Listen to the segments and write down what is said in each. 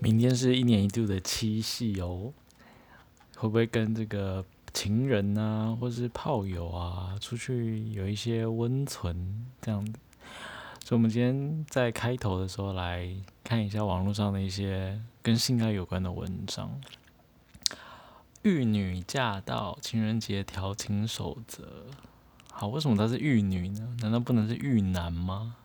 明天是1年1度的七夕哦，会不会跟这个情人啊，或是炮友啊，出去有一些温存这样子？所以我们今天在开头的时候来看一下网络上的一些跟性爱有关的文章。玉女驾到，情人节调情守则。好，为什么她是玉女呢？难道不能是玉男吗？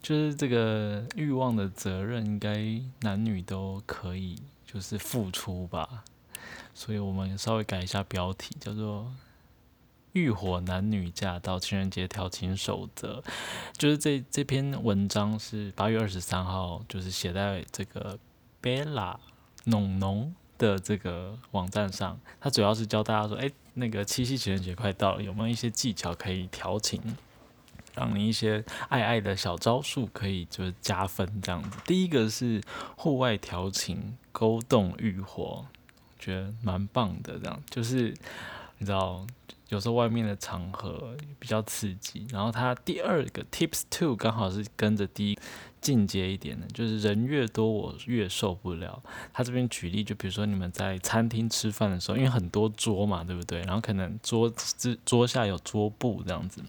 就是这个欲望的责任，应该男女都可以，就是付出吧。所以我们稍微改一下标题，叫做欲火男女驾到情人节调情守则，就是这篇文章是8月23号，就是写在这个 Bella 农农的这个网站上，它主要是教大家说，那个七夕情人节快到了，有没有一些技巧可以调情，让你一些爱的小招数可以就是加分这样子。第一个是户外调情，勾动欲火，觉得蛮棒的这样，就是你知道。有时候外面的场合比较刺激，然后他第二个 tips 2 刚好是跟着第一进阶一点的，就是人越多我越受不了。他这边举例，就比如说你们在餐厅吃饭的时候，因为很多桌嘛，对不对？然后可能桌下有桌布这样子，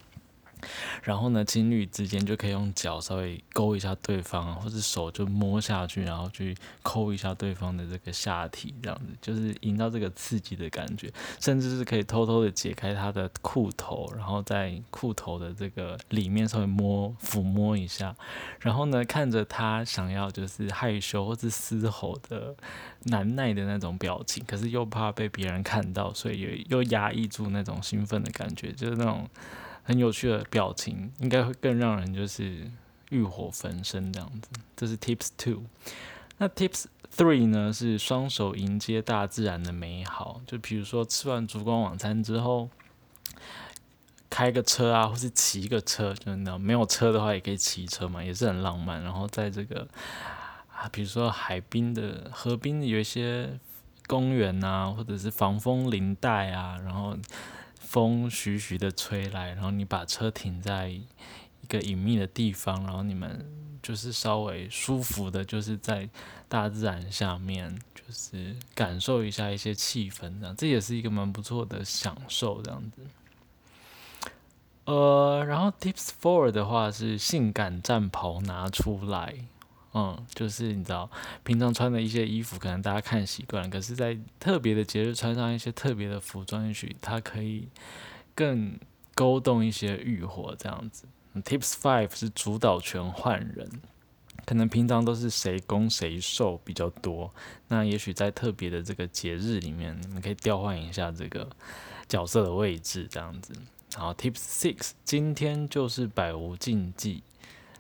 然后呢，情侣之间就可以用脚稍微勾一下对方啊，或是手就摸下去，然后去抠一下对方的这个下体，这样子就是营造这个刺激的感觉，甚至是可以偷偷的解开他的裤头，然后在裤头的这个里面稍微抚摸一下，然后呢，看着他想要就是害羞或是嘶吼的难耐的那种表情，可是又怕被别人看到，所以又压抑住那种兴奋的感觉，就是那种。很有趣的表情，应该会更让人就是欲火焚身这样子。这是 Tips 2。那 Tips 3 呢是双手迎接大自然的美好，就比如说吃完烛光晚餐之后，开个车啊，或是骑个车，就没有车的话也可以骑车嘛，也是很浪漫。然后在这个比如说河滨有一些公园啊，或者是防风林带啊，然后。风徐徐的吹来，然后你把车停在一个隐秘的地方，然后你们就是稍微舒服的，就是在大自然下面，就是感受一下一些气氛，这样这也是一个蛮不错的享受，这样子。然后 Tips 4 的话是性感战袍拿出来。就是你知道，平常穿的一些衣服可能大家看习惯，可是在特别的节日穿上一些特别的服装，也许它可以更勾动一些欲火这样子。Tips 5 是主导权换人，可能平常都是谁攻谁受比较多，那也许在特别的这个节日里面，你们可以调换一下这个角色的位置这样子。然后 Tips 6，今天就是百无禁忌。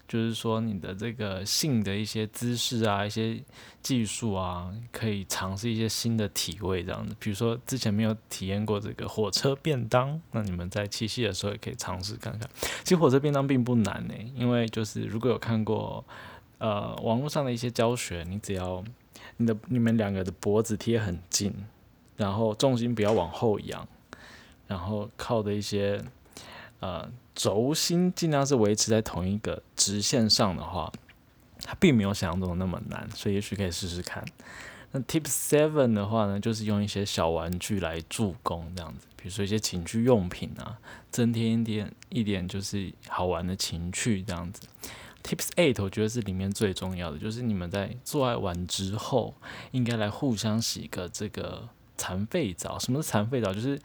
就是说，你的这个性的一些姿势啊，一些技术啊，可以尝试一些新的体位这样子。比如说之前没有体验过这个火车便当，那你们在七夕的时候也可以尝试看看。其实火车便当并不难因为就是如果有看过网络上的一些教学，你只要你们两个的脖子贴很近，然后重心不要往后仰，然后靠的一些。轴心尽量是维持在同一个直线上的话，它并没有想象中那么难，所以也许可以试试看。那 Tips 7 的话呢，就是用一些小玩具来助攻这样子，比如说一些情趣用品啊，增添一点就是好玩的情趣这样子。Tips 8我觉得是里面最重要的，就是你们在做爱完之后，应该来互相洗个这个残废澡。什么是残废澡？就是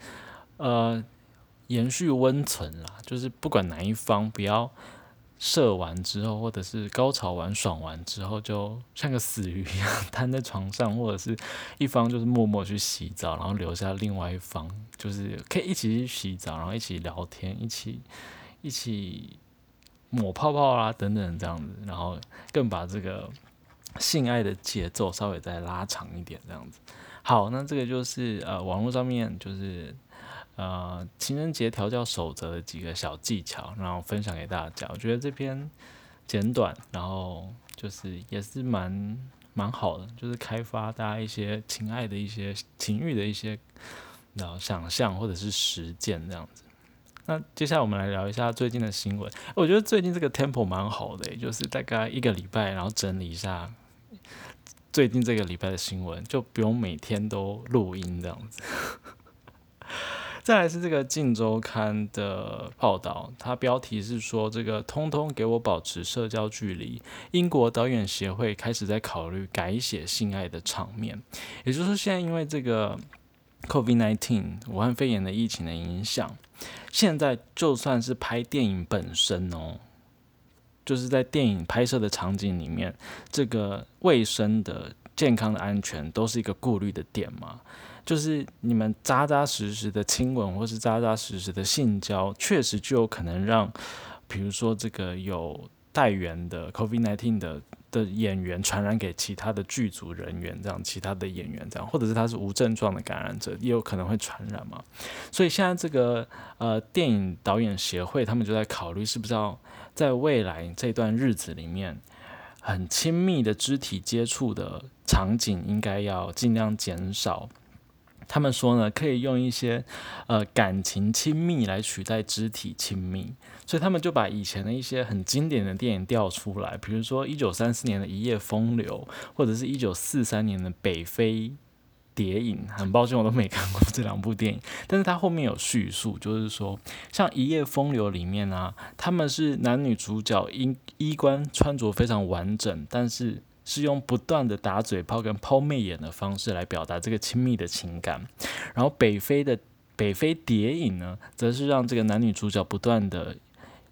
延续温存啦，就是不管哪一方，不要射完之后，或者是高潮完、爽完之后，就像个死鱼一样瘫在床上，或者是一方就是默默去洗澡，然后留下另外一方，就是可以一起去洗澡，然后一起聊天，一起抹泡泡啦等等这样子，然后更把这个性爱的节奏稍微再拉长一点这样子。好，那这个就是网络上面就是。情人节调教守则的几个小技巧，然后分享给大家。我觉得这篇简短，然后就是也是蛮好的，就是开发大家一些情爱的一些情欲的一些想象或者是实践这样子。那接下来我们来聊一下最近的新闻。我觉得最近这个 tempo 蛮好的，就是大概一个礼拜，然后整理一下最近这个礼拜的新闻，就不用每天都录音这样子。再来是这个《镜周刊》的报道，它标题是说这个通通给我保持社交距离，英国导演协会开始在考虑改写性爱的场面。也就是说，现在因为这个 COVID-19 武汉肺炎的疫情的影响，现在就算是拍电影本身就是在电影拍摄的场景里面，这个卫生的健康的安全都是一个顾虑的点嘛。就是你们扎扎实实的亲吻或是扎扎实实的性交，确实就有可能让比如说这个有带源的 COVID-19 的演员传染给其他的剧组人员，这样其他的演员这样，或者是他是无症状的感染者，也有可能会传染嘛。所以现在这个电影导演协会他们就在考虑是不是要在未来这段日子里面，很亲密的肢体接触的场景应该要尽量减少。他们说呢，可以用一些感情亲密来取代肢体亲密，所以他们就把以前的一些很经典的电影调出来，比如说1934年的《一夜风流》，或者是1943年的《北非谍影》。很抱歉，我都没看过这两部电影，但是它后面有叙述，就是说像《一夜风流》里面啊，他们是男女主角衣冠穿着非常完整，但是是用不断的打嘴炮跟抛媚眼的方式来表达这个亲密的情感。然后北非谍影呢，则是让这个男女主角不断的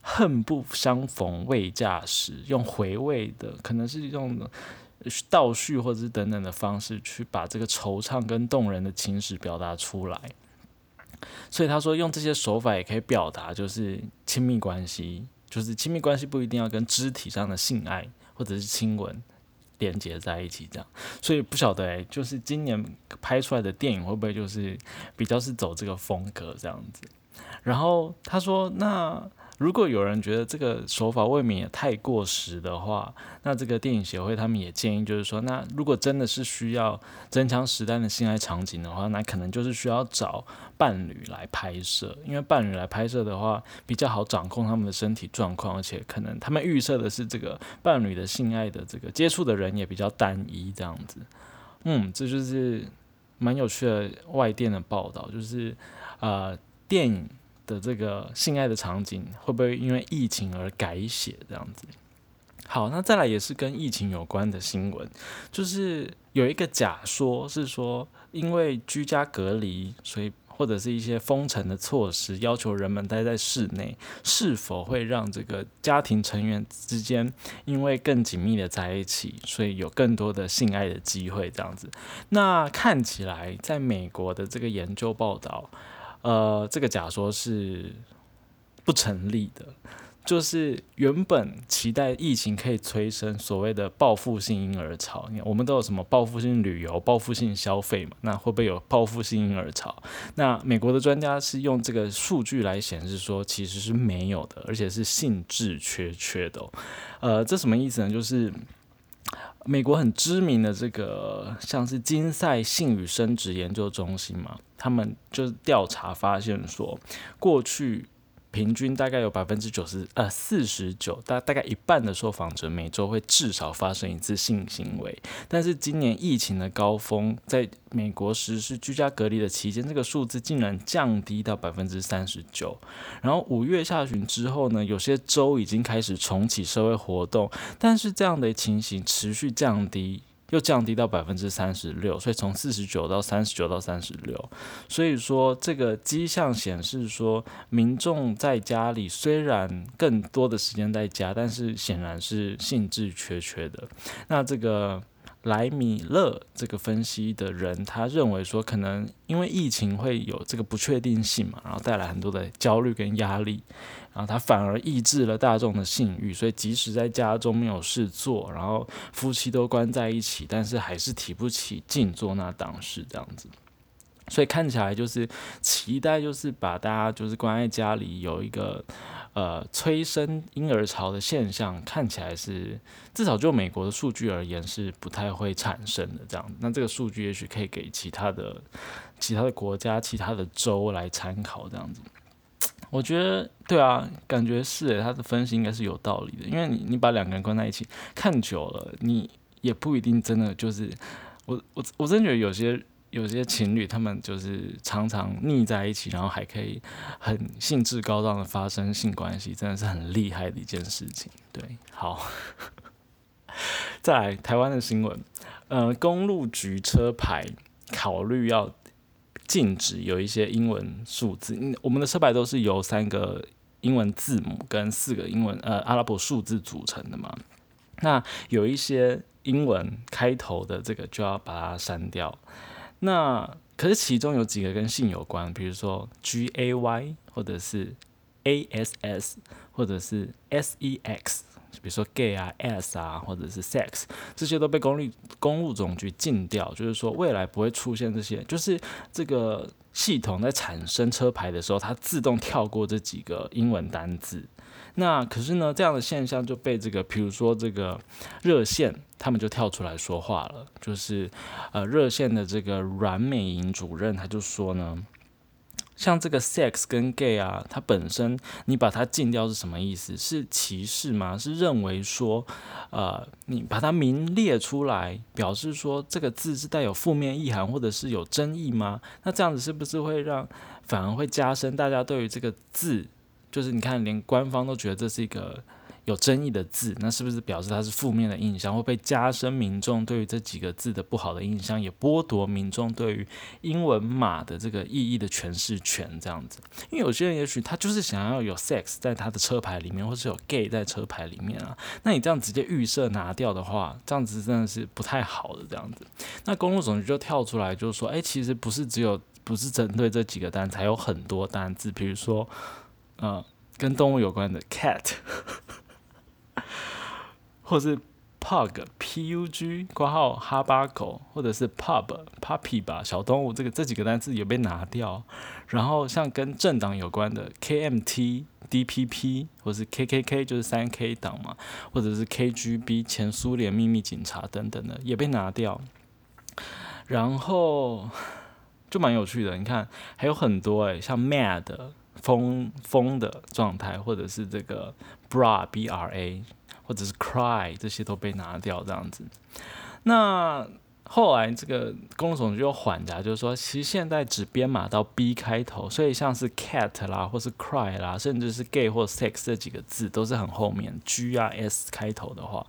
恨不相逢未嫁时，用回味的，可能是用倒叙或者是等等的方式去把这个惆怅跟动人的情史表达出来。所以他说用这些手法也可以表达就是亲密关系，就是亲密关系不一定要跟肢体上的性爱或者是亲吻连接在一起这样。所以不晓得就是今年拍出来的电影会不会就是比较是走这个风格这样子。然后他说，那如果有人觉得这个手法未免也太过时的话，那这个电影协会他们也建议，就是说，那如果真的是需要真枪实弹的性爱场景的话，那可能就是需要找伴侣来拍摄，因为伴侣来拍摄的话比较好掌控他们的身体状况，而且可能他们预设的是这个伴侣的性爱的这个接触的人也比较单一这样子。这就是蛮有趣的外电的报道，就是电影的这个性爱的场景会不会因为疫情而改写这样子。好，那再来也是跟疫情有关的新闻，就是有一个假说是说，因为居家隔离，所以或者是一些封城的措施，要求人们待在室内，是否会让这个家庭成员之间因为更紧密的在一起，所以有更多的性爱的机会这样子。那看起来在美国的这个研究报道，这个假说是不成立的，就是原本期待疫情可以催生所谓的报复性婴儿潮，我们都有什么报复性旅游、报复性消费嘛，那会不会有报复性婴儿潮？那美国的专家是用这个数据来显示说，其实是没有的，而且是兴致缺缺的。这什么意思呢？就是美国很知名的这个像是金赛性与生殖研究中心嘛，他们就调查发现说，过去平均大概有49%，大概一半的受访者每周会至少发生一次性行为。但是今年疫情的高峰，在美国实施居家隔离的期间，这个数字竟然降低到39%。然后5月下旬之后呢，有些州已经开始重启社会活动，但是这样的情形持续降低，又降低到36%，所以从49到39到36%。所以说，这个迹象显示说，民众在家里虽然更多的时间在家，但是显然是兴致缺缺的。那这个莱米勒这个分析的人，他认为说，可能因为疫情会有这个不确定性嘛，然后带来很多的焦虑跟压力，然后他反而抑制了大众的性欲，所以即使在家中没有事做，然后夫妻都关在一起，但是还是提不起劲做那档事这样子。所以看起来就是期待，就是把大家就是关在家里有一个催生婴儿潮的现象看起来是，至少就美国的数据而言是不太会产生的这样。那这个数据也许可以给其他的国家、其他的州来参考这样子。我觉得对啊，感觉是他的分析应该是有道理的，因为你把两个人关在一起看久了，你也不一定真的就是我真的觉得有些情侣他们就是常常腻在一起，然后还可以很兴致高涨的发生性关系，真的是很厉害的一件事情。对，好，再来台湾的新闻，公路局车牌考虑要禁止有一些英文数字，我们的车牌都是由3个英文字母跟4个英文阿拉伯数字组成的嘛，那有一些英文开头的这个就要把它删掉。那可是其中有几个跟姓有关，比如说 GAY 或者是 ASS 或者是 SEX， 比如说 gay 啊 S 啊或者是 sex， 这些都被公路总局禁掉，就是说未来不会出现这些，就是这个系统在产生车牌的时候它自动跳过这几个英文单字。那可是呢，这样的现象就被这个，比如说这个热线，他们就跳出来说话了，就是热线的这个阮美莹主任，他就说呢，像这个 sex 跟 gay 啊，它本身你把它禁掉是什么意思？是歧视吗？是认为说，你把它明列出来，表示说这个字是带有负面意涵或者是有争议吗？那这样子是不是会反而会加深大家对于这个字？就是你看，连官方都觉得这是一个有争议的字，那是不是表示它是负面的印象，会被加深民众对于这几个字的不好的印象，也剥夺民众对于英文码的这个意义的诠释权这样子？因为有些人也许他就是想要有 sex 在他的车牌里面，或是有 gay 在车牌里面啊，那你这样直接预设拿掉的话，这样子真的是不太好的这样子。那公路总局就跳出来就说，其实不是针对这几个单词，还有很多单字，比如说跟动物有关的 cat 或是 pug pug 括号哈巴狗，或者是 pub puppy 吧，小动物，这几个单字也被拿掉。然后像跟政党有关的 KMT DPP 或是 KKK 就是3K 党嘛，或者是 KGB 前苏联秘密警察等等的也被拿掉。然后就蛮有趣的，你看还有很多像 mad疯的状态，或者是这个 bra 或者是 cry， 这些都被拿掉这样子。那后来这个公路总局就缓夹，就是说其实现在只编码到 B 开头，所以像是 cat 啦或是 cry 啦，甚至是 gay 或 sex 这几个字都是很后面 G 啊 S 开头的话，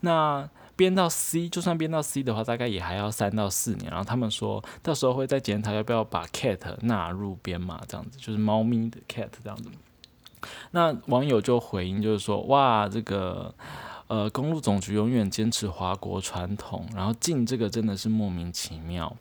那编到 C， 就算编到 C 的话，大概也还要3到4年。然后他们说到时候会再检讨要不要把 cat 纳入编码，这样子就是猫咪的 cat 这样子。那网友就回应就是说，哇，这个公路总局永远坚持华国传统，然后禁这个真的是莫名其妙。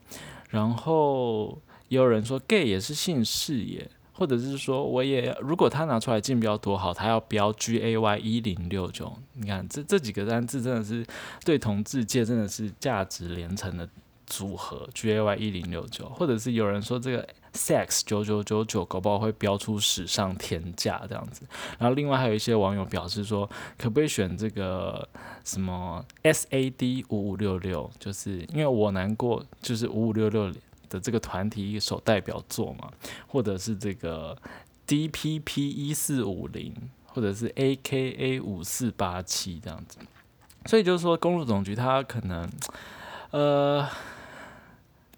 然后也有人说 gay 也是姓氏耶，或者是说我也如果他拿出来竞标多好，他要标 GAY1069。你看这几个单字真的是对同志界真的是价值连城的组合 GAY1069， 或者是有人说这个 SEX9999 搞不好会标出史上天价这样子。然后另外还有一些网友表示说，可不可以选这个什么 SAD5566， 就是因为我难过就是5566的这个团体首代表作嘛，或者是这个 DPP1450， 或者是 AKA5487 这样子。所以就是说公路总局他可能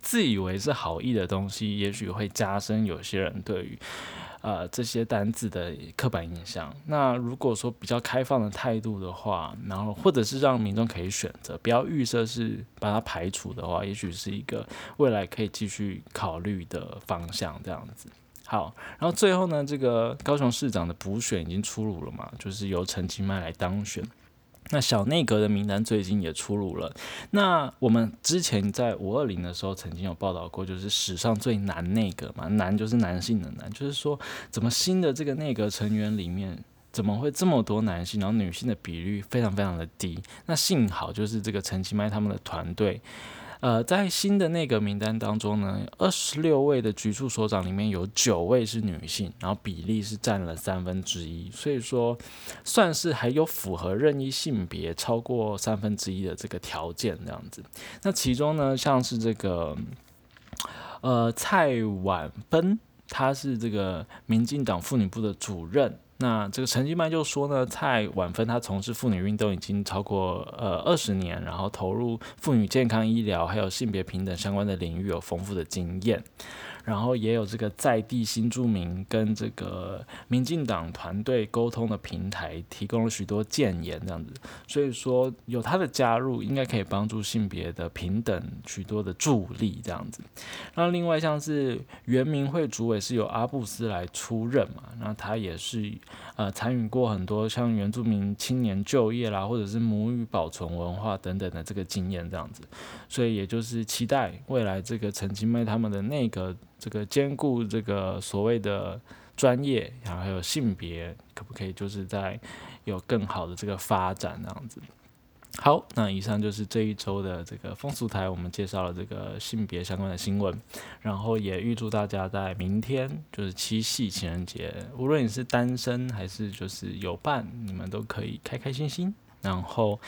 自以为是好意的东西，也许会加深有些人对于这些单字的刻板印象。那如果说比较开放的态度的话，然后或者是让民众可以选择，不要预设是把它排除的话，也许是一个未来可以继续考虑的方向这样子。好，然后最后呢，这个高雄市长的补选已经出炉了嘛，就是由陈其迈来当选。那小内阁的名单最近也出炉了。那我们之前在520的时候曾经有报道过，就是史上最男内阁嘛，男就是男性的男，就是说怎么新的这个内阁成员里面怎么会这么多男性，然后女性的比率非常非常的低。那幸好就是这个陈其迈他们的团队在新的那个名单当中呢，26位的局处所长里面有9位是女性，然后比例是占了1/3，所以说算是还有符合任意性别超过1/3的这个条件这样子。那其中呢，像是这个蔡婉芬，她是这个民进党妇女部的主任。那这个陈其迈就说呢，蔡婉芬她从事妇女运动已经超过20年，然后投入妇女健康医疗还有性别平等相关的领域有丰富的经验。然后也有这个在地新住民跟这个民进党团队沟通的平台，提供了许多建言这样子。所以说有他的加入，应该可以帮助性别的平等许多的助力这样子。那另外像是原民会主委是由阿布斯来出任嘛，那他也是参与过很多像原住民青年就业啦，或者是母语保存文化等等的这个经验这样子。所以也就是期待未来这个陈其迈他们的内阁，这个兼顾这个所谓的专业，然后还有性别，可不可以就是在有更好的这个发展这样子。好，那以上就是这一周的这个风俗台，我们介绍了这个性别相关的新闻，然后也预祝大家在明天就是7夕情人节，无论你是单身还是就是有伴，你们都可以开开心心。然后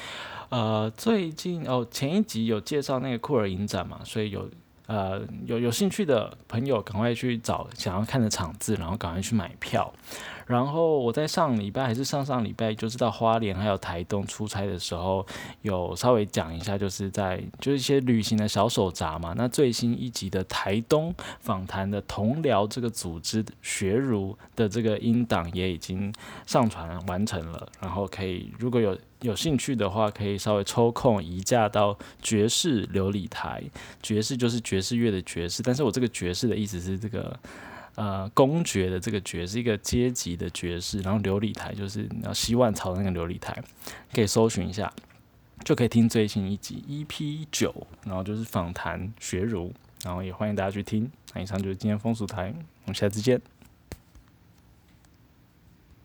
最近前一集有介绍那个酷儿影展嘛，所以有兴趣的朋友赶快去找想要看的场次，然后赶快去买票。然后我在上礼拜还是上上礼拜，就是到花莲还有台东出差的时候，有稍微讲一下，就是一些旅行的小手札嘛。那最新一集的台东访谈的同僚这个组织学儒的这个音档也已经上传完成了，然后可以如果有兴趣的话，可以稍微抽空移驾到爵士琉璃台。爵士就是爵士乐的爵士，但是我这个爵士的意思是这个公爵的这个爵士，一个阶级的爵士，然后琉璃台就是洗碗槽那个琉璃台，可以搜寻一下，就可以听最新一集 EP9， 然后就是访谈学儒，然后也欢迎大家去听。那以上就是今天风俗台，我们下次见。